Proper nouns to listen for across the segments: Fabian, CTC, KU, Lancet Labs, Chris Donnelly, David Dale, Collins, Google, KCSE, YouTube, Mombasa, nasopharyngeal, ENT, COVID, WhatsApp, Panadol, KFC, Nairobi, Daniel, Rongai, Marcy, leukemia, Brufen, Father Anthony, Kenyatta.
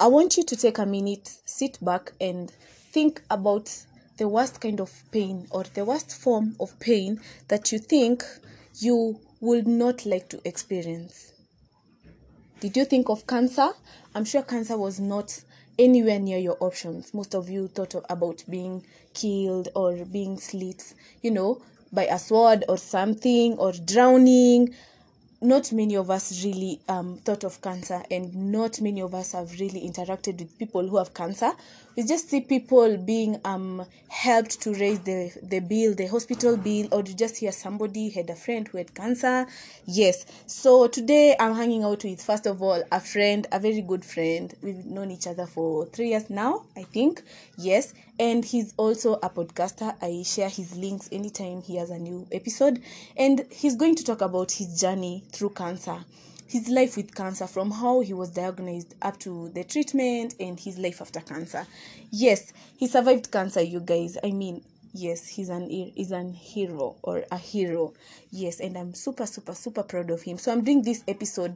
I want you to take a minute, sit back and think about the worst kind of pain or the worst form of pain that you think you would not like to experience. Did you think of cancer? I'm sure cancer was not anywhere near your options. Most of you thought about being killed or being slit, by a sword or something, or drowning. Not many of us really thought of cancer, and not many of us have really interacted with people who have cancer. We just see people being helped to raise the bill, the hospital bill, or you just hear somebody had a friend who had cancer. Yes. So today I'm hanging out with, first of all, a friend, a very good friend. We've known each other for 3 years now, I think. Yes. And he's also a podcaster. I share his links anytime he has a new episode. And he's going to talk about his journey through cancer, his life with cancer, from how he was diagnosed up to the treatment and his life after cancer. Yes, he survived cancer, you guys. I mean, yes, he's a hero. Yes, and I'm super, super, super proud of him. So I'm doing this episode.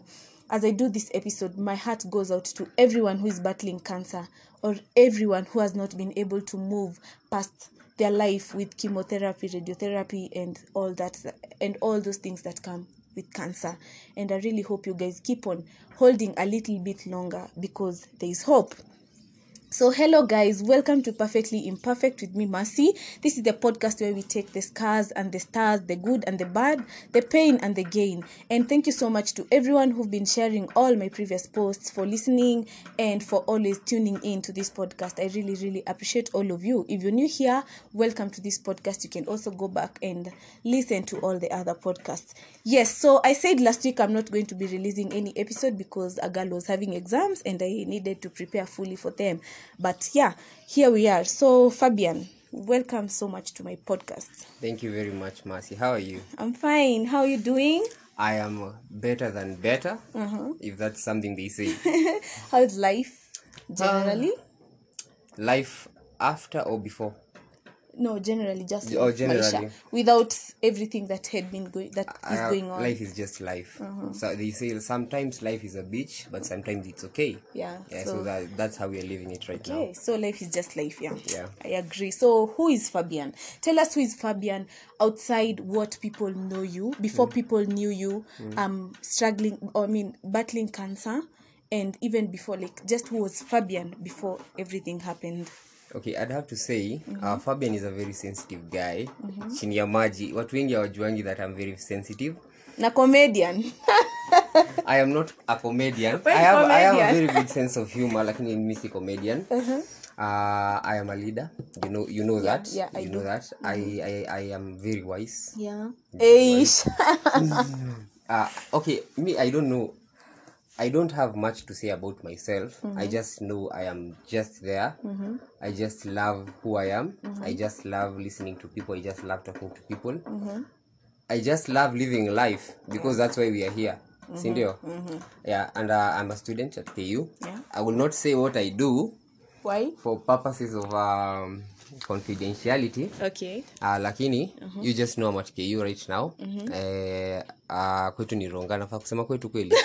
As I do this episode, my heart goes out to everyone who is battling cancer, or everyone who has not been able to move past their life with chemotherapy, radiotherapy, and all that, and all those things that come with cancer. And I really hope you guys keep on holding a little bit longer, because there is hope. So hello guys, welcome to Perfectly Imperfect with me, Marcy. This is the podcast where we take the scars and the stars, the good and the bad, the pain and the gain. And thank you so much to everyone who've been sharing all my previous posts, for listening, and for always tuning in to this podcast. I really, really appreciate all of you. If you're new here, welcome to this podcast. You can also go back and listen to all the other podcasts. Yes, so I said last week I'm not going to be releasing any episode because a girl was having exams and I needed to prepare fully for them. But yeah, here we are. So Fabian, welcome so much to my podcast. Thank you very much, Marcy. How are you? I'm fine. How are you doing? I am better than better, if that's something they say. How's life generally? Life after or before? No, generally, just generally. Without everything that had been going on. Life is just life. So they say sometimes life is a bitch, but sometimes it's okay. Yeah. So that's how we are living it right now. Okay. So life is just life. Yeah. I agree. So who is Fabian? Tell us who is Fabian outside what people know you before. People knew you battling cancer, and even before, like, just who was Fabian before everything happened. Okay, I'd have to say, Fabian is a very sensitive guy. Chini ya maji, watu wengi hawajuangi that I'm very sensitive. Na comedian. I am not a comedian. I have a very good sense of humor, like I'm a comedian. I am a leader. You know that. Yeah, I know that. I am very wise. Yeah. Eish. Okay, me, I don't know. I don't have much to say about myself. I just know I am just there. I just love who I am. I just love listening to people. I just love talking to people. I just love living life, because that's why we are here. Sindio? Yeah, and I'm a student at KU. Yeah. I will not say what I do. Why? For purposes of confidentiality. Okay. Lakini, you just know I'm at KU right now. Kwetu ni ronga, nafaa kusema kwetu kweli.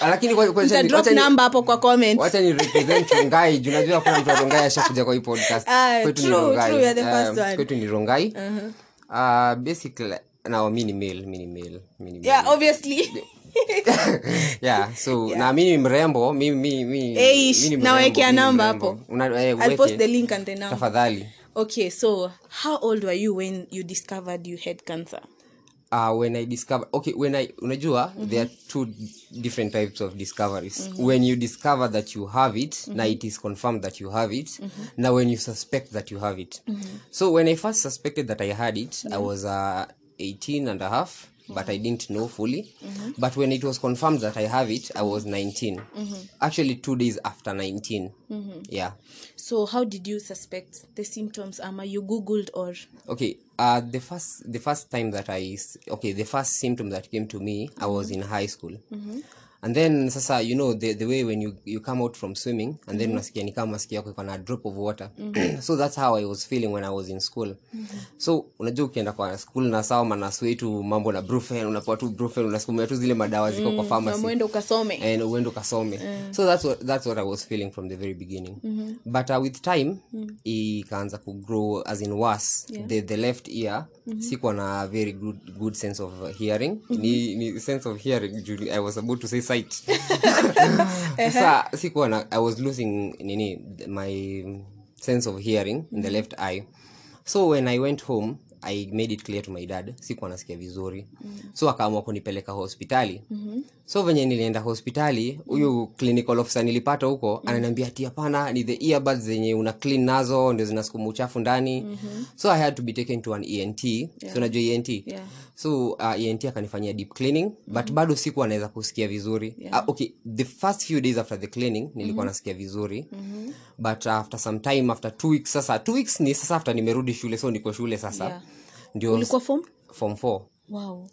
Lakini kwa drop number hapo kwa comment. Wacha ni represent Rongai. Unajua kuna mtu Rongai ashakuja kwa hii podcast. Kwetu ni Rongai. True, the first one. Kwetu ni Rongai. Basically na mini male. Yeah, obviously. Yeah, so yeah. Na mimi mrembo, mimi mrembo. Na wekea number hapo. I'll post the link and the number. Tafadhali. Okay, so how old were you when you discovered you had cancer? Unajua, there are two different types of discoveries. When you discover that you have it, now it is confirmed that you have it, now when you suspect that you have it. So when I first suspected that I had it, I was 18 and a half, but I didn't know fully. But when it was confirmed that I have it, I was 19. Actually, 2 days after 19. Yeah. So how did you suspect the symptoms? You Googled or? Okay. The first symptom that came to me, I was in high school. And then sasa, you know, the way when you come out from swimming and then unasikia ni kama masikio yako iko na drop of water. So that's how I was feeling when I was in school. So unajua ukienda kwa school na sawa na sweetu mambo na brufen, unapoa tu brufen unasukuma tu zile madawa ziko kwa pharmacy. Na uende ukasome. And uende ukasome. So that's what I was feeling from the very beginning. But with time ikaanza ku grow as in worse. Yeah. The left ear sikuwa na very good sense of hearing. Ni sense of hearing I was about to say sight. So, I was losing my sense of hearing in the left eye. So when I went home, I made it clear to my dad, sikuwa nasikia vizuri. So akaamua kunipeleka hospitali. So venye nilienda hospitali, huyu clinical officer nilipata huko, ananiambia ati hapana ni the earbuds zenye una clean nazo ndio zinasukuma uchafu ndani. So I had to be taken to an ENT. Yeah. So unajua ENT. Yeah. So ENT akanifanyia deep cleaning, but bado sikuwa naweza kusikia vizuri. Yeah. Okay, the first few days after the cleaning nilikuwa nasikia vizuri. But after some time, after 2 weeks sasa, 2 weeks ni sasa after nimerudi shule, so niko shule sasa. Yeah. Ndio ulikuwa form 4. Wow.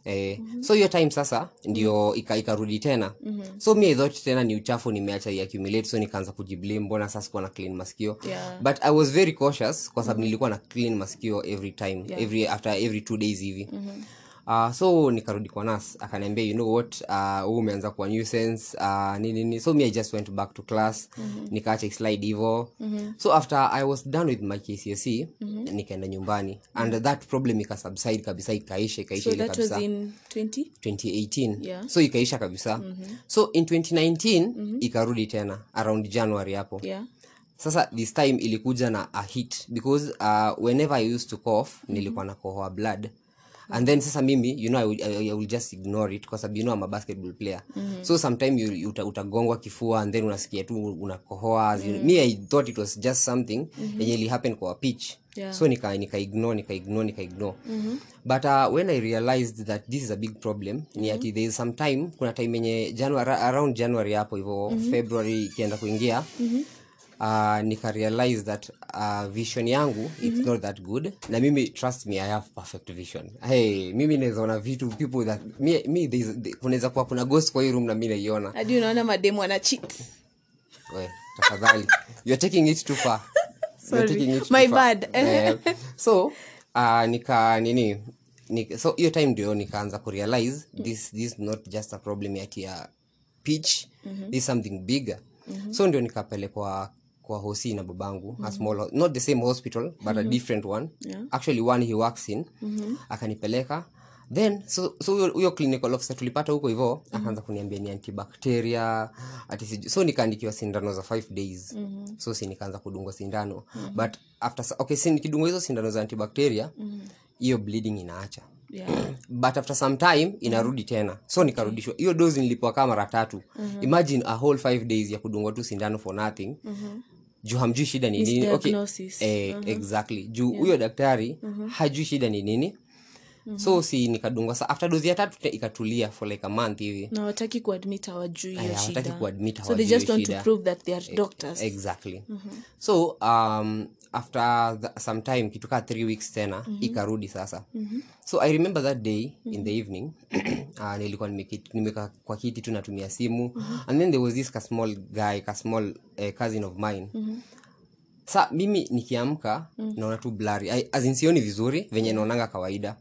So your time sasa ndio ikarudi tena. So me I thought tena ni uchafu nimeacha accumulate, so nikaanza kujiblame mbona sasa sikuwa na clean masikio. Yeah. But I was very cautious kwa sababu nilikuwa na clean masikio every time, after every 2 days hivi. So nikarudi kwa nurse akaniambia you know what, umeanza kwa nuisance nini. So me I just went back to class, nikaacha slide hivyo. So after I was done with my KCSE nikaenda nyumbani, and that problem ikasubside kabisa, ikaisha kabisa. So that was in 2018. Yeah. So ikaisha kabisa. So in 2019 ikarudi tena around January hapo. Yeah. Sasa this time ilikuja na a hit because whenever I used to cough nilikuwa na kohoa blood. And then sasa mimi, you know, I will just ignore it because you know I'm a basketball player. So sometimes utagongwa kifua and then unasikia tu unakohoa. Me I thought it was just something and it happened kwa pitch. Yeah. So nika ignore. But when I realized that this is a big problem, ni ati there is some time, kuna time yenye January, around January hapo hivyo, February ikienda kuingia. Nika realize that vision yangu it's not that good. Na mimi, trust me, I have perfect vision. Hey, mimi nezaona vitu people that me kuneza kwa kuna ghost kwa hii room na mimi naiona. Hadi unaona mademu wana cheat. We, tafadhali. You're taking it too far. Sorry. My bad. So, so hiyo time ndio nikaanza ku realize this not just a problem yet ya pitch. This something bigger. So ndio nikapele kwa hosi na babangu, a small, not the same hospital but a different one. Yeah. Actually one he works in. Akanipeleka. Then so huyo clinical officer tulipata huko hivyo, akaanza kuniambia ni antibacteria. So nikaandikiwa sindano za 5 days. So nikaanza kudungwa sindano. But after nikidungwa hizo sindano za antibacteria, hiyo bleeding inaacha. Yeah. But after some time inarudi tena. So nikarudishwa. Hiyo dose nilipoa kama mara 3. Imagine a whole 5 days ya kudungwa tu sindano for nothing. Juu hamjui shida ni nini. Okay. Exactly. Juu huyo daktari hajui shida ni nini. So nikadungwa. So after dose ya 3 ikatulia for like a month hivi. Na wataki kuadmit hawajui hiyo shida. Wataki kuadmit hawajui shida. So they just want to prove that they are doctors. Exactly. So after some time kituka 3 weeks tena ikarudi sasa. So I remember that day in the evening nilikuwa nimeka kwa kiti tu natumia simu, and then there was this small cousin of mine. Sa mimi nikiamka naona tu blurry, as in sioni vizuri venye naonanga kawaida.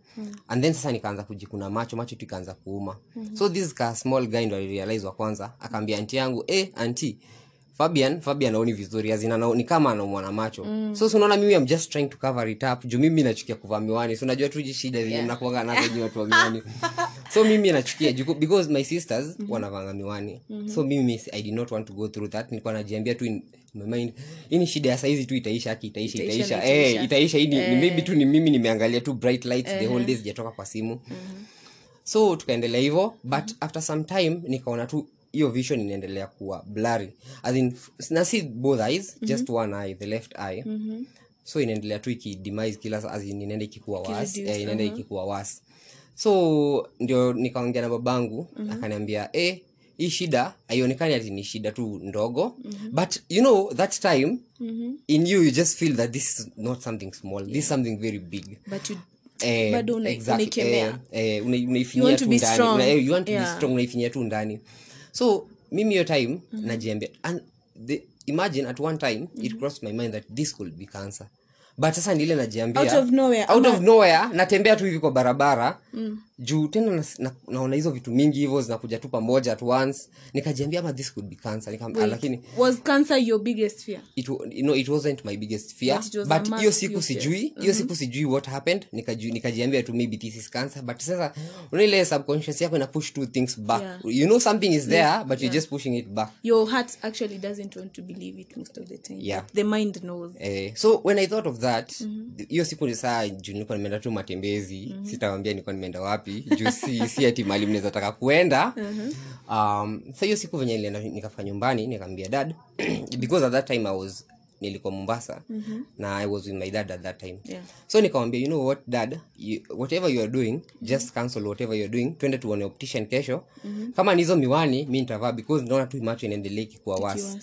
And then sasa nikaanza kujikuna macho tukaanza kuuma. So this small guy ndo alirealize wa kwanza, akaambia auntie yangu, auntie Fabian haoni vizuri, azina ni kama anaumwa na macho. So unaona mimi I'm just trying to cover it up. Juu mimi nachukia kuvaa miwani. So unajua tu shida zenye mnakuanga nazo nyinyi watu wa miwani. So mimi nachukia because my sisters wanavaa miwani. So mimi I did not want to go through that. Nilikuwa najiambia tu in my mind, hii shida ya saizi tu itaisha. Itaisha hii maybe tu ni mimi nimeangalia tu bright lights the whole days sijatoka kwa simu. So tukaendelea hivyo, but after some time nikaona tu hiyo vision inaendelea kuwa blurry, as in na see both eyes, just one eye, the left eye. So inaendelea tu ikidemise kila as in inaenda ikikuwa worse. So ndio nikaongea na babangu, akaniambia hii shida haionekani ati ni shida tu ndogo, but you know that time in you just feel that this is not something small. This is something very big, but bado unaikemea, unaifinyia tu ndani. You want to be strong, unaifinyia tu ndani. So mimi your time najiambia, and imagine at one time it crossed my mind that this could be cancer. But sasa ndile najiambia out of nowhere natembea tu hivi kwa barabara juu tena naona hizo vitu mingi hivyo zinakuja tu pamoja at once, nikajiambia ama this could be cancer. Lakini was cancer your biggest fear? It wasn't my biggest fear, but hiyo siku sijui what happened. Nikajiambia tu maybe this is cancer, but sasa ile subconscious yako ina push two things back. You know something is there, but you're just pushing it back. Your heart actually doesn't want to believe it most of the time. The mind knows. So when I thought of that, hiyo siku nisaa nilikuwa nimeenda tu matembezi, sitawaambia nilikuwa nimeenda wapi juu si ati mali mnaweza taka kuenda. So hiyo siku venye nilienda nikafanya nyumbani, nikamwambia dad because at that time nilikuwa Mombasa na I was with my dad at that time. So nikamwambia, you know what dad, whatever you are doing, just cancel whatever you are doing, twende tuone optician kesho. Kama ni hizo miwani mimi nitavaa because naona tu macho inaendelea kuwa worse.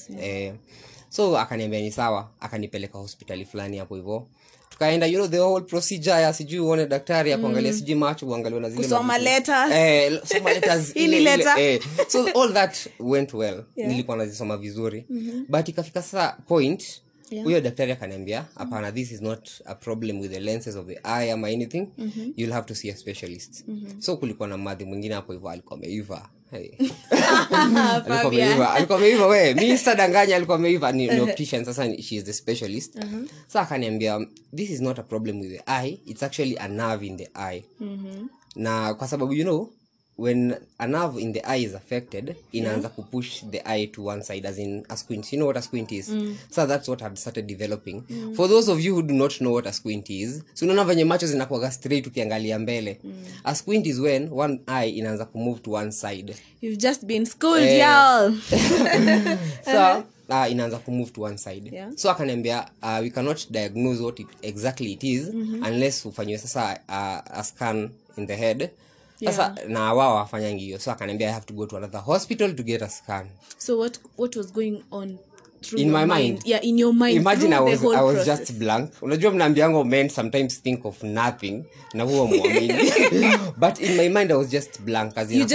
So akaniambia ni sawa, akanipeleka hospitali fulani hapo hivyo. Tukaenda, you know, the whole procedure ya sijui uone daktari ya kuangalia sijui macho, kuangalia na zile kusoma letters ile letter. So all that went well. Nilikuwa nazisoma vizuri. But ikafika sasa point huyo daktari akaniambia hapana, this is not a problem with the lenses of the eye or anything. You'll have to see a specialist. So kulikuwa na madhi mwingine hapo hivyo alikuwa ameiva. Alikuwa ameiva wewe. Mimi sitadanganya, alikuwa ameiva. Ni optician sasa, she is the specialist. Sasa akaniambia this is not a problem with the eye, it's actually a nerve in the eye. Na kwa sababu you know when a nerve in the eye is affected, inaanza kupush the eye to one side, as in a squint. You know what a squint is? So that's what had started developing. For those of you who do not know what a squint is, so unaona venye macho zinakuwa straight ukiangalia mbele. A squint is when one eye inaanza ku move to one side. You've just been schooled, y'all. So inaanza ku move to one side. So akaniambia we cannot diagnose what exactly it is unless ufanywe sasa a scan in the head. Sasa na wao wafanyangi hiyo. So akaniambia I have to go to another hospital to get a scan. So what was going on in my mind? In your mind. Imagine I was just blank. Unajua mnaambiango men sometimes think of nothing na huwa muamini. But in my mind I was just blank, as in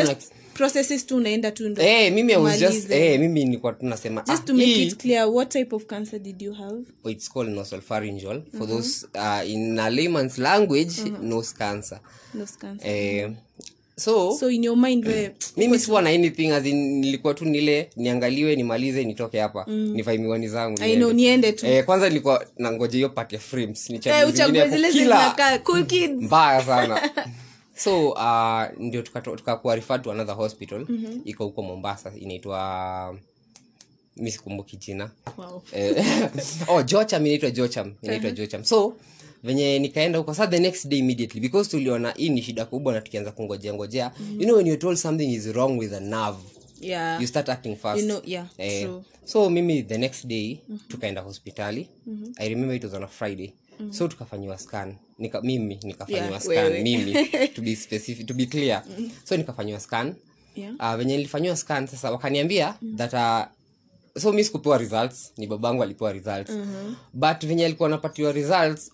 processes tu naenda tu ndo. Mimi nilikuwa tunasema just to make it clear, what type of cancer did you have? It's called nasopharyngeal. For those in a layman's language, nose cancer. So in your mind where mimi sikuwa na anything, as in nilikuwa tu nile niangaliwe nimalize nitoke hapa nifaimiwa ni zangu niende tu. Kwanza nilikuwa nangoje hiyo part ya frames nichaguzie zile cookies mbaya sana. So ndio tukakuwa referred to another hospital iko huko Mombasa, inaitwa misikumbuki jina. Jocham, inaitwa Jocham. So venye nikaenda huko sasa the next day immediately, because tuliona hii ni shida kubwa na tukianza kungojea. You know when you're told something is wrong with a nerve, you start acting fast. True. So mimi the next day tukaenda hospitali. I remember it was on a Friday. So tukafanywa scan. Mimi nikafanywa scan to be specific, to be clear. So nikafanywa scan. Venye nilifanywa scan sasa wakaniambia that so mimi sikupewa results, ni babangu alipewa results. But venye alikuwa anapatiwa results,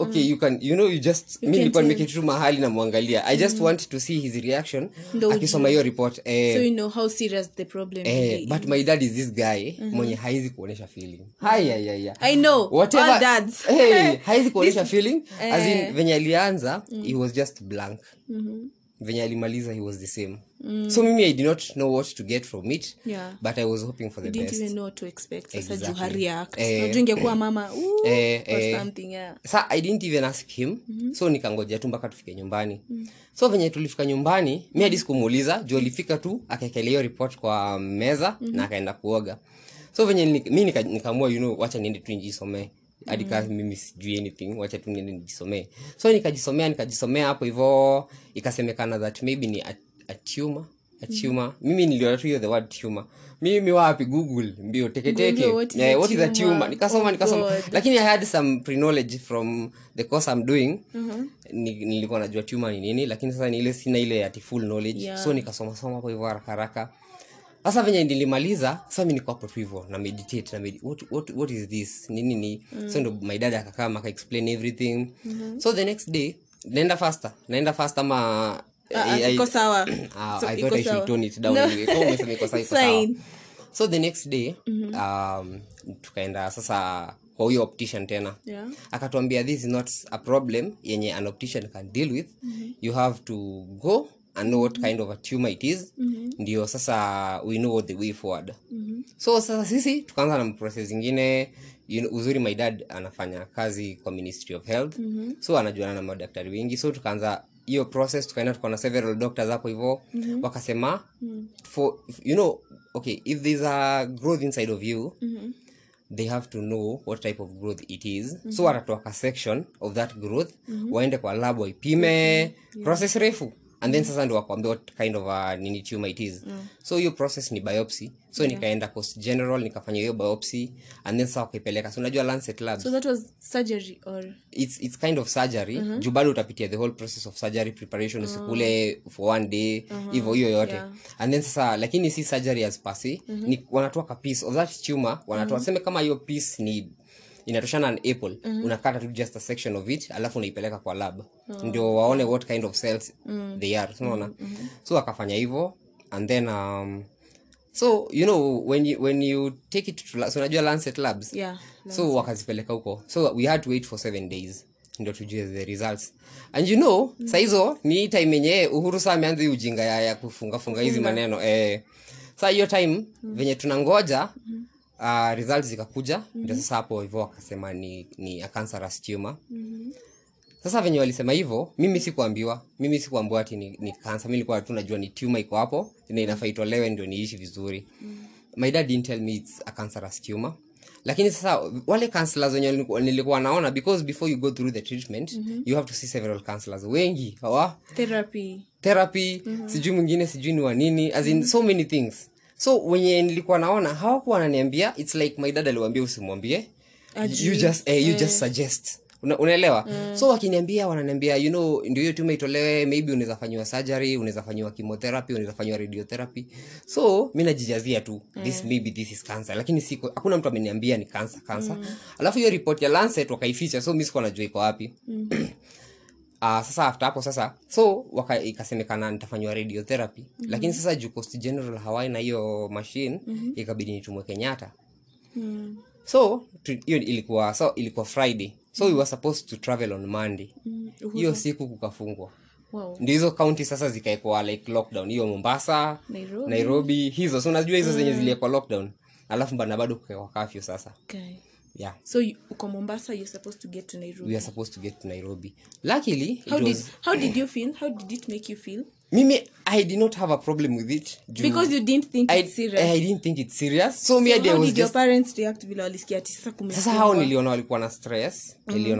mimi nilikuwa nimeketi tu mahali na muangalia. I just want to see his reaction akisoma hiyo report. So you know how serious the problem is. But my dad is this guy mwenye haizi kuonesha feeling. I know. All dads. Haizi kuonesha feeling, as in venye alianza he was just blank. Venye alimaliza he was the same. So mimi I did not know what to get from it, but I was hoping for the best. Didn't even know what to expect. Sasa juhariact najungekuwa mama or something. So I didn't even ask him. So nikangojea tu mpaka tufike nyumbani. So venye tulifika nyumbani mimi hadi sikumuuliza, juu alifika tu akaekelea report kwa meza na akaenda kuoga. So venye mimi nikaamua, you know, acha niende tu nijisomee hadi kama mimi sijui anything, wacha tu niende nijisomee. So nikajisomea hapo hivyo, ikasemekana that maybe ni a tumor. Mimi niliona tu hiyo the word tumor. Mimi wapi Google mbio teketeke. What is a tumor? Nikasoma. Lakini I had some pre-knowledge from the course I'm doing. Nilikuwa najua tumor ni nini, lakini sasa ni ile sina ile ati full knowledge. So nikasoma hapo hivyo haraka. Sasa venye nilimaliza, sasa mimi niko hapo tu hivyo na meditate what is this? Nini ni? So ndo my dad akakaa aka explain everything. So the next day naenda faster. Ama I thought I should tone it down. No. Anyway. So the next day, tukaenda sasa kwa huyo optician tena. Yeah. Akatuambia this is not a problem yenye an optician can deal with. You have to go and know what kind of a tumor it is. Ndiyo sasa we know the way forward. So sasa sisi tukaanza na process nyingine. You know, uzuri my dad anafanya kazi kwa Ministry of Health. So anajuana na madaktari wengi. So tukaanza hiyo process, tukaenda tukona several doctors hapo hivyo. Wakasema for you know, okay, if there's a growth inside of you, they have to know what type of growth it is. So watatoa a section of that growth, waende kwa lab waipime, process refu. And then sasa ndo wakwambia what kind of a nini tumor it is. So hiyo process ni biopsy. So nikaenda Coast General, nikafanya hiyo biopsy, and then sasa wakaipeleka. So unajua Lancet Labs. So that was surgery or? It's kind of surgery. Juu bado utapitia the whole process of surgery preparation usikule for one day, hivyo hiyo yote. And then sasa lakini si surgery as pasi, ni wanatoa a piece of that tumor, wanatoa sema kama hiyo piece ni inatoshana an apple, unakata tu just a section of it, alafu unaipeleka kwa lab. Ndio waone what kind of cells they are. So wakafanya hivyo, and then so you know when you take it to so unajua Lancet Labs. So wakazipeleka huko. So we had to wait for 7 days ndio tujue the results. And you know, saizo ni time yenyewe Uhuru saa ameanza ujinga ya kufunga funga hizi maneno. Sasa hiyo time venye tunangoja results zikakuja, ndio sasa hapo hivyo wakasema ni a cancerous tumor. Sasa venye walisema hivyo, mimi sikuambiwa ati ni cancer, mimi nilikuwa tunajua ni tumor iko hapo, na inafaa itolewe ndio niishi vizuri. My dad didn't tell me it's a cancerous tumor. Lakini sasa wale counselors wenye nilikuwa naona, because before you go through the treatment, you have to see several counselors wengi, hawa therapy, sijui mwingine sijui ni wa nini, as in so many things. So wenye nilikuwa naona hawakuwa wananiambia, it's like my dad aliwaambia usimwambie, you just suggest. Unaelewa? So wakiniambia wananiambia, you know, ndio hiyo tumor itolewe, maybe unaweza fanywa surgery, unaweza fanywa chemotherapy, unaweza fanywa radiotherapy. So mimi najijazia tu, this is cancer, lakini siko hakuna mtu ameniambia ni cancer. Alafu hiyo report ya Lancet wakaificha, so mimi siko najua iko wapi. Sasa after hapo sasa, so ikasemekana nitafanywa radiotherapy. Lakini sasa juu Coast General Hawaii na hiyo machine, ikabidi nitumwe Kenyatta. So ilikuwa Friday. So we were supposed to travel on Monday. Hiyo siku kukafungwa. Ndizo county sasa zikaekwa like lockdown. Hiyo Mombasa, Nairobi, hizo. So unajua hizo zenye ziliekwa lockdown. Alafu mbana bado kwa curfew sasa. Okay. Yeah. So uko Mombasa, you're supposed to get to Nairobi. We are supposed to get to Nairobi. Luckily, how did you feel? How did it make you feel? Mimi, I did not have a problem with it. Because you didn't think it's serious. I didn't think it's serious. So me, I was just... your parents react vile walisikia ati sasa kumekuwa? Sasa hao niliona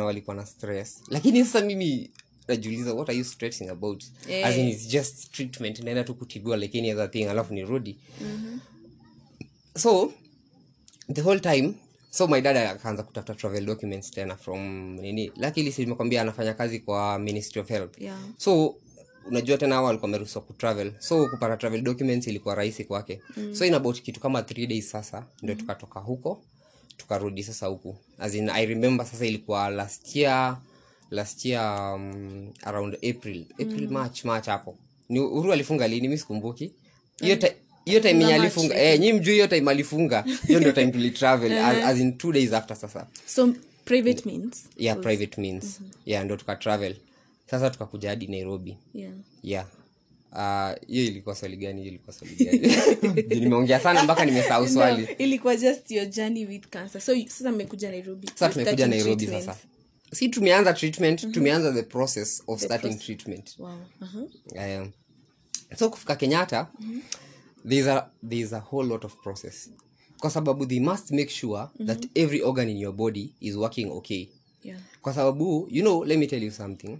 walikuwa na stress. Lakini sasa mimi najiuliza, what are you stressing about? As in, it's just treatment. Naenda tu kutibiwa like any other thing. Alafu nirudi. So, the whole time... So my dad akaanza kutafuta travel documents tena from nini. Luckily nimekwambia anafanya kazi kwa Ministry of Health. So unajua tena wao walikuwa wameruhusiwa ku travel. So kupata travel documents ilikuwa rahisi kwake. So in about kitu kama 3 days sasa ndio tukatoka huko, tukarudi sasa huku. As in I remember sasa ilikuwa last year around April March hapo. Ni Uhuru alifunga lini mimi sikumbuki. Hiyo time yenye alifunga nyinyi mjui hiyo time alifunga, hiyo ndio time tuli travel as in 2 days after sasa. So private means private means ndio tuka travel sasa tukakuja hadi Nairobi. Hiyo ilikuwa swali gani? Nimeongea sana mpaka nimesahau swali. No, ilikuwa just your journey with cancer. So sasa mmekuja Nairobi. Sasa si tumeanza treatment, tumeanza the process of starting treatment. So kufika Kenyatta, there's a whole lot of process. Kwa sababu they must make sure that every organ in your body is working okay. Kwa sababu, you know, let me tell you something.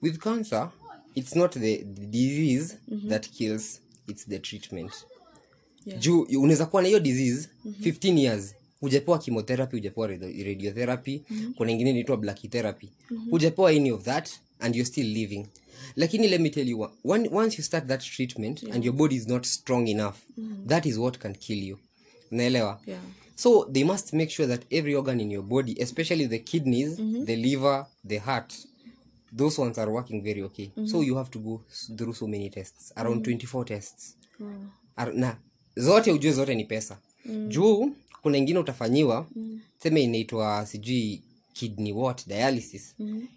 With cancer, it's not the disease that kills, it's the treatment. Juu, unaweza kuwa na hiyo disease 15 years. Hujapewa chemotherapy, hujapewa radiotherapy, kuna nyingine inaitwa black therapy. Hujapewa any of that and you're still living. Lakini let me tell you, once you start that treatment and your body is not strong enough, that is what can kill you. Unaelewa? So they must make sure that every organ in your body, especially the kidneys, the liver, the heart, those ones are working very okay. Mm-hmm. So you have to go through so many tests, around 24 tests. Na zote ujue zote ni pesa. Juu kuna ingine utafanyiwa sema inaitwa sijui kidney what dialysis.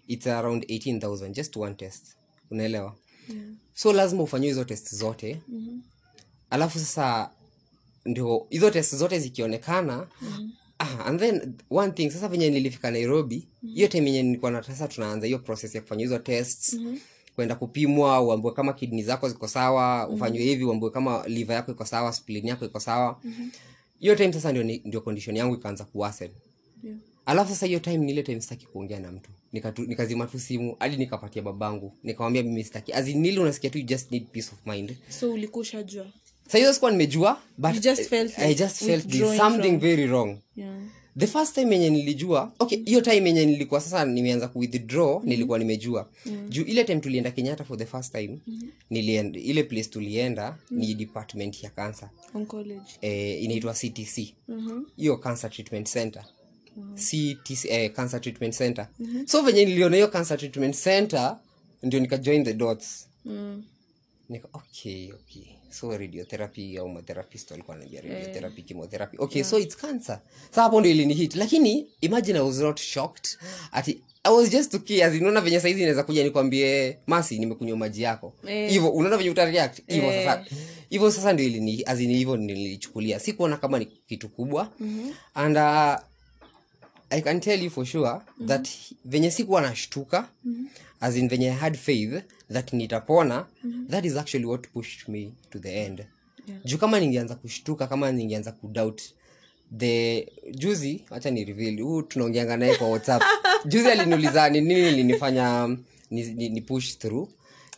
It's around 18,000 just one test. Unaelewa? Yeah. So lazima ufanyiwe hizo test zote. Alafu sasa ndio hizo test zote zikionekana and then one thing sasa venye nilifika Nairobi, hiyo time yenye nilikuwa na sasa tunaanza hiyo process ya kufanya hizo tests, kwenda kupimwa uambue kama kidney zako ziko sawa, ufanywe hivi uambue kama liver yako iko sawa, spleen yako iko sawa. Hiyo time sasa ndio condition yangu ikaanza kuworsen. Yeah. Alafu sasa hiyo time nile time sitaki kuongea na mtu. Nikazima tu simu hadi nikapatia babangu, nikamwambia mimi sitaki. As in nile unasikia tu you just need peace of mind. So ulikushajua. So hiyo sikuwa nimejua, but I just felt something very wrong. Yeah. The first time yenye nilijua, okay, hiyo time yenye nilikuwa sasa nimeanza ku withdraw, nilikuwa nimejua. Juu ile time tulienda Kenyatta for the first time, nilienda ile place tulienda ni department ya cancer. Oncology. Inaitwa CTC. Hiyo Cancer Treatment Center. CTC Cancer Treatment Center. So venye niliona hiyo Cancer Treatment Center ndio nika join the dots. Nika okay. So radiotherapy au therapist alikuwa anajia radiotherapy, chemotherapy. Okay, yeah. So it's cancer. Sasa hapo ndio ilinihit. Lakini imagine I was not shocked. Ati I was just too curious. Unaona venye saizi inaweza kuja nikwambie Marcy nimekunywa maji yako. Hivyo unaona venye utareact. Hivyo sasa. Hivyo sasa ndio ilini as in hivyo nilichukulia. Sikuona kama ni kitu kubwa. And I can tell you for sure that venye sikuwa nashtuka as in venye I had faith that nitapona, that is actually what pushed me to the end. Yeah. Juu kama ningeanza kushtuka, kama ningeanza kudoubt, the juzi acha ni reveal tunaongeanga naye kwa WhatsApp. Juzi aliniuliza ni nini nilinifanya ni push through.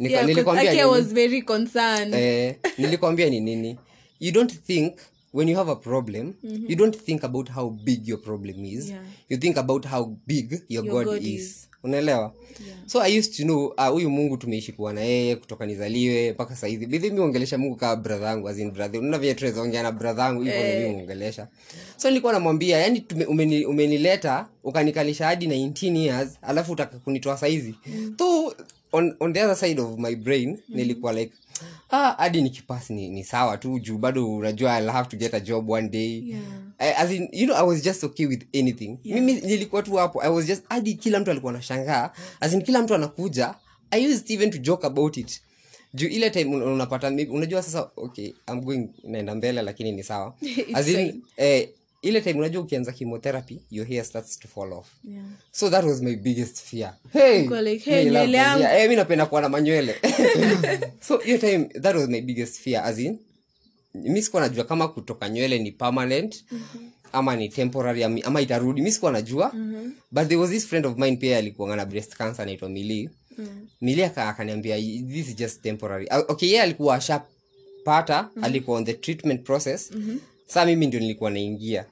Nilikwambia I was very concerned. Nilikwambia ni nini? You don't think when you have a problem, you don't think about how big your problem is. Yeah. You think about how big your God is. Unaelewa? Yeah. So I used to know, huyu Mungu tumeishi kuwa na yeye kutoka nizaliwe mpaka sasa hivi. Mimi ongelesha Mungu kama brother wangu, as in brother. Unaona vile Teresa ongea na brother wangu hivyo mimi ongelesha. So nilikuwa namwambia, yani umenileta, ukanikalisha hadi 19 years, alafu utaka kunitoa sasa hivi. So on the other side of my brain, nilikuwa like hadi nikipass ni sawa tu juu bado unajua I'll have to get a job one day. Yeah. As in, you know, I was just okay with anything. Yeah. Mimi nilikuwa tu hapo. I was just hadi kila mtu alikuwa anashangaa. As in kila mtu anakuja, I used even to joke about it. Juu ile time unapata unajua sasa okay, I'm going naenda mbele lakini ni sawa. As in ile time unajua ukianza chemotherapy, your hair starts to fall off. Yeah. So that was my biggest fear. Hey, mimi napenda kuwa na manywele. So your time, that was my biggest fear. As in, mimi sikuwa najua kama kutoka nywele ni permanent, ama ni temporary, ama itarudi. Mimi sikuwa najua. But there was this friend of mine pia alikuwa na breast cancer anaitwa Mili. Mili akaniambia this is just temporary. Okay, yeye alikuwa ashapata, alikuwa on the treatment process. Sasa mimi ndio nilikuwa naingia.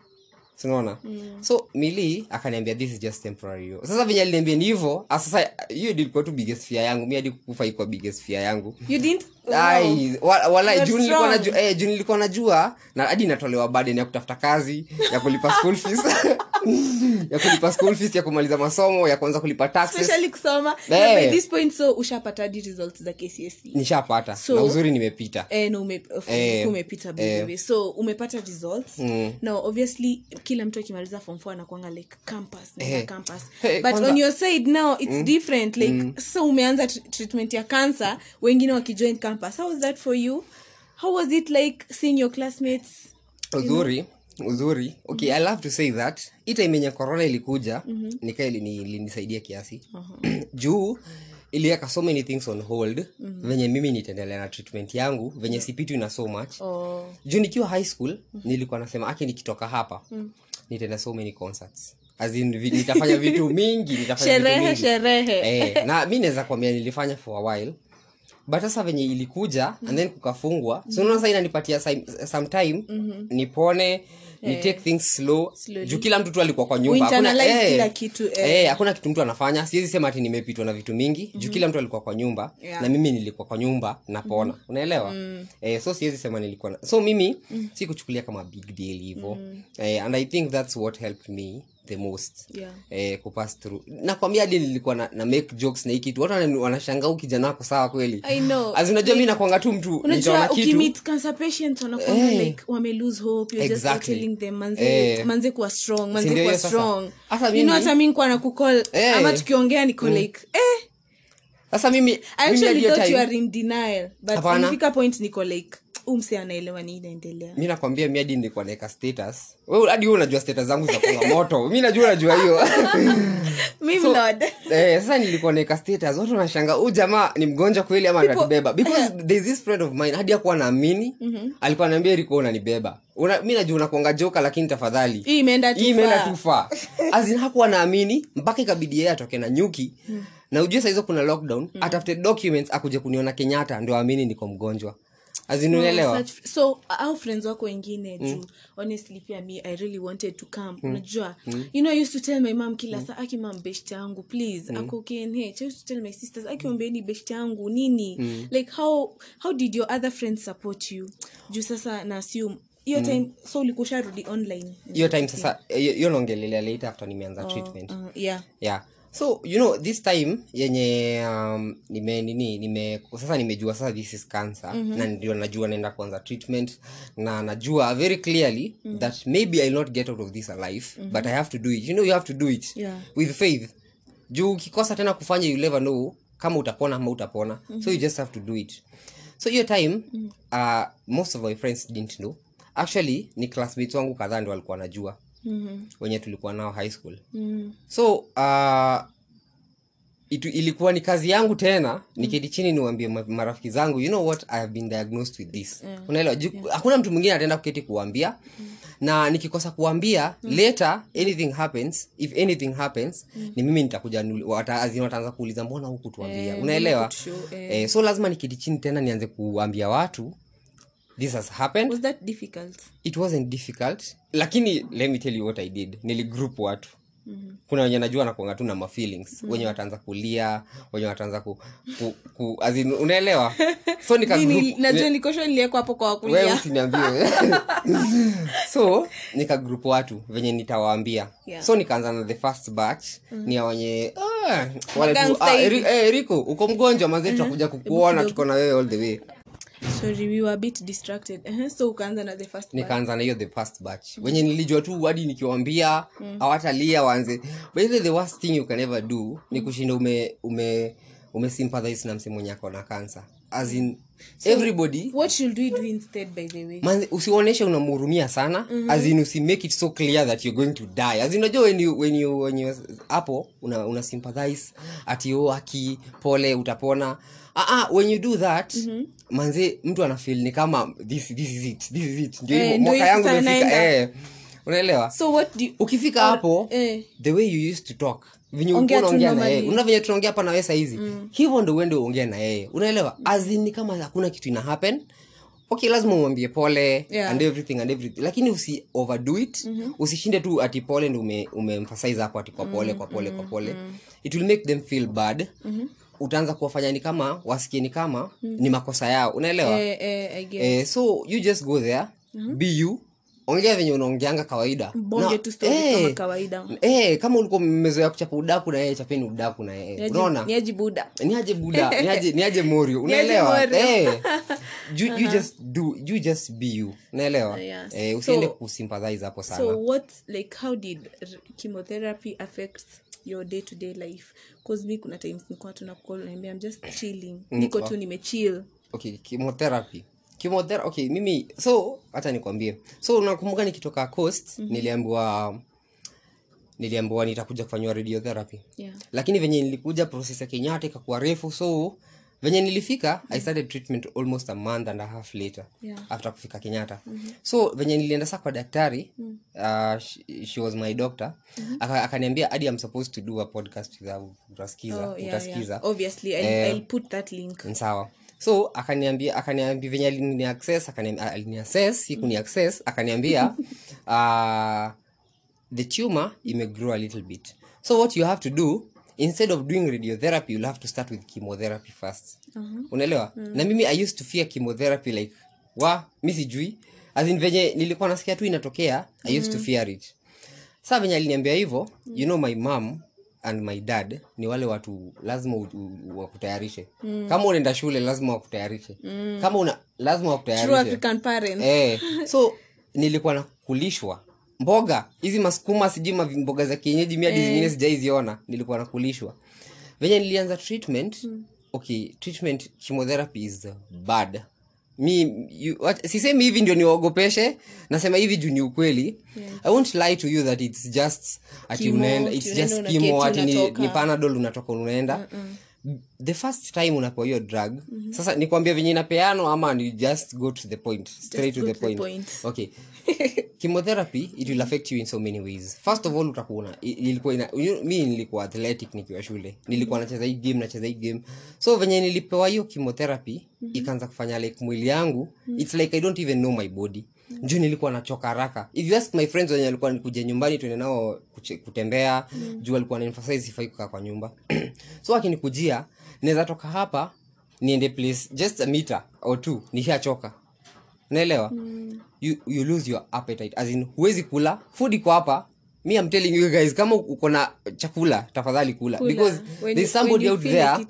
Unaona? So Mili akaniambia this is just temporary. Sasa venye aliniambia ni hivyo, sasa hiyo ilikuwa tu biggest fear yangu. Mimi hadi kufa ilikuwa biggest fear yangu. You didn't? Ai, wala June nilikuwa najua na hadi natolewa burden ya kutafuta kazi, ya kulipa school fees. Ya kumaliza masomo, ya kuanza kulipa taxes. Especially kusoma. Yeah, by this point so ushapata the results za KCSE. Nishapata. So, na uzuri nimepita. No umepita by the way. So umepata results. Now obviously kila mtu akimaliza form 4 anakuanga like campus na campus. But kwanza, on your side now it's different like so umeanza treatment ya cancer, wengine wakijoin campus. How was that for you? How was it like seeing your classmates? Uzuri. Okay, I love to say that. Ita imenya corona ilikuja, nika ilinisaidia kiasi. Juu, iliweka so many things on hold, venye mimi nitaendelea na treatment yangu, venye sipitwi na so much. Juu nikiwa high school, nilikuwa nasema, aki nikitoka hapa, nitaenda so many concerts. As in, nitafanya vitu mingi, sherehe. Na mimi naweza kuambia nilifanya for a while. But sasa venye ilikuja and then kukafungwa, so unaona sasa inanipatia sometime nipone, ni take things slow. Juu kila mtu tu alikuwa kwa nyumba, hakuna kila kitu hakuna kitu mtu anafanya. Siwezi sema ati nimepitwa na vitu mingi. Juu kila mtu alikuwa kwa nyumba, na mimi nilikuwa kwa nyumba napona. Unaelewa? So siwezi sema nilikuwa na, so mimi sikuchukulia kama big deal hivyo. And I think that's what helped me the most. Yeah. Kupass through. Nakwambia hadi nilikuwa na make jokes na hiki kitu. Watu wanashangaa ukijana wako sawa kweli. I know. As unajua mimi nakwanga tu mtu nitaona kitu. Ukimeet cancer patients wanakwanga like wame lose hope. You're exactly. Just telling them manze kuwa strong, manze kuwa strong. Asa, you know what I mean kwa nakukall ama tukiongea niko like Sasa mimi actually thought you are in denial but nifika point niko like mse anaelewa ni inaendelea. Mimi nakwambia mimi hadi nilikuwa naika status. Wewe hadi wewe unajua status zangu za kwa moto. Mimi najua hiyo. Mimi so, lord. Sasa nilikuwa naika status. Watu wanashangaa, "Oh jamaa ni mgonjwa kweli ama anatubeba?" Because there's this friend of mine hadi hakuwa naamini. Alikuwa ananiambia ilikuwa unanibeba. Mimi najua unakuanga joka lakini tafadhali. Hii imeenda tufa. Azin hakuwa naamini mpaka ikabidi yeye atoke na nyuki. Na ujue sasa hizo kuna lockdown. Atafute documents akuje kuniona Kenyatta ndio aamini niko mgonjwa. Azinuelewa. No, so our friends wako wengine juu honestly pia me I really wanted to come unajua you know I used to tell my mom kila saa aki mom beshte yangu please ako KNH. I used to tell my sisters aki ombeni beshte yangu nini like how did your other friends support you juu sasa na assume hiyo time so ulikosha rudi online hiyo time sasa hiyo naongelelea later after nimeanza treatment yeah so you know this time yenye nimejua sasa this is cancer na ndio najua naenda kuanza treatment na najua very clearly that maybe I'll not get out of this alive but I have to do it you have to do it with faith juu kikosa tena kufanya you never know kama utapona ama utapona so you just have to do it so your time most of my friends didn't know actually ni classmates wangu kadhaa ndio walikuwa najua wenye tulikuwa nao high school. So ilikuwa ni kazi yangu tena niketi chini niwaambie marafiki zangu you know what I have been diagnosed with this. Unaelewa hakuna mtu mwingine ataenda kuketi kuambia na nikikosa kuambia later anything happens if anything happens ni mimi nitakuja wataanza kuuliza mbona hukutuambia. Unaelewa so lazima niketi chini tena nianze kuambia watu this has happened. Was that difficult? It wasn't difficult. Lakini, let me tell you what I did. Nili group watu. Kuna wenye najua na kuanga tu na ma feelings. Wenye wataanza kulia, wenye wataanza unaelewa? So nika group. Najua nikosho niliekwa hapo kwa kulia. Wewe usiniambie. So, nika group watu venye nitawaambia. So nikaanza na the first batch ni wenye wale tu Rico, uko mgonjwa manze tutakuja kukuona tuko na wewe all the way. Sorry, we were a bit distracted. So ukaanza na the first batch. Nikaanza na hiyo the first batch. Wenye nilijua tu hadi nikiwaambia hawatalia waanze. But the worst thing you can ever do ni kushinda umesympathize na msemo nyako na cancer. As in so everybody what should we do instead by the way? Man usionyeshe unamhurumia sana. As in usi make it so clear that you're going to die. As in unajua when you hapo una sympathize ati oh aki pole utapona. When you do that manze mtu ana feel ni kama this is it ndio mwaka yangu umefika unaelewa so what do you, ukifika hapo the way you used to talk vinyo unaongea na yeye unavenye tunaongea hapa na wewe saizi hivyo ndio wewe ndio ongea na yeye unaelewa azini kama hakuna kitu ina happen okay lazima umwambie pole and everything lakini usi overdo it usishinde tu ati pole ndio umeemphasize hapo ati kwa pole kwa pole it will make them feel bad utaanza kuwafanya ni kama wasikie ni kama ni makosa yao unaelewa so you just go there be you ongea venye unaongeanga kawaida bonge tu story kama kawaida kama ulikuwa mmezoea kuchapa udaku na yeye chapeni udaku na yeye unaona niaje buda niaje morio unaelewa you just be you unaelewa usiende kusympathize hapo sana so what like how did chemotherapy affect your day to day life cause me kuna times nilikuwa tunacall naambia I'm just chilling niko tu nimechill okay chemotherapy okay mimi so hata nikwambie so unakumbuka nikitoka coast niliambiwa nitakuja kufanywa radiotherapy lakini venye nilikuja process ya Kenyatta ikakuwa refu so venye nilifika I started treatment almost a month and a half later after kufika Kenyatta so venye nilienda sasa kwa daktari she was my doctor akaniambia hadi I'm supposed to do a podcast with her utasikiza obviously I'll put that link sawa so akaniambia venye aliniaccess sikuniaccess akaniambia the tumor imegrow a little bit so what you have to do instead of doing radiotherapy you'll have to start with chemotherapy first unaelewa na mimi I used to fear chemotherapy like mimi sijui as in venye nilikuwa nasikia tu inatokea I used to fear it Sasa venye aliniambia hivyo, you know my mom and my dad ni wale watu lazima wakutayarishe. Kama unaenda shule lazima wakutayarishe. Kama una lazima wakutayarishe. True African parents. So nilikuwa nakulishwa mboga hizi masukuma sijima mboga za kienyeji mimi hadi zingine sijaiziona, nilikuwa nakulishwa. Venye nilianza treatment, okay, treatment chemotherapy is bad. Sisemi hivi ndio niogopeshe, nasema hivi juu ni ukweli. I won't lie to you that it's just ati unaenda, it's just chemo ati ni Panadol unatoka unaenda. The first time unapewa hiyo drug, sasa nikwambia venye inapeano ama ni just go to the point, straight to the point. Okay. Chemotherapy, it will affect you in so many ways. First of all, utakuona mimi nilikuwa athletic nikiwa shule. Nilikuwa nacheza hii game, So venye nilipewa hiyo chemotherapy, ikaanza kufanya like mwili yangu, it's like I don't even know my body. Juu nilikuwa nachoka haraka. If you ask my friends wenye walikuwa nikuja nyumbani tuende nao kutembea, juu walikuwa na emphasize sifai kukaa kwa nyumba. So akinikujia, naweza toka hapa niende place just a meter or two, nishachoka. Unaelewa? You lose your appetite, as in huwezi kula food iko hapa. Me, I'm telling you guys, kama uko na chakula tafadhali kula, because there's somebody out there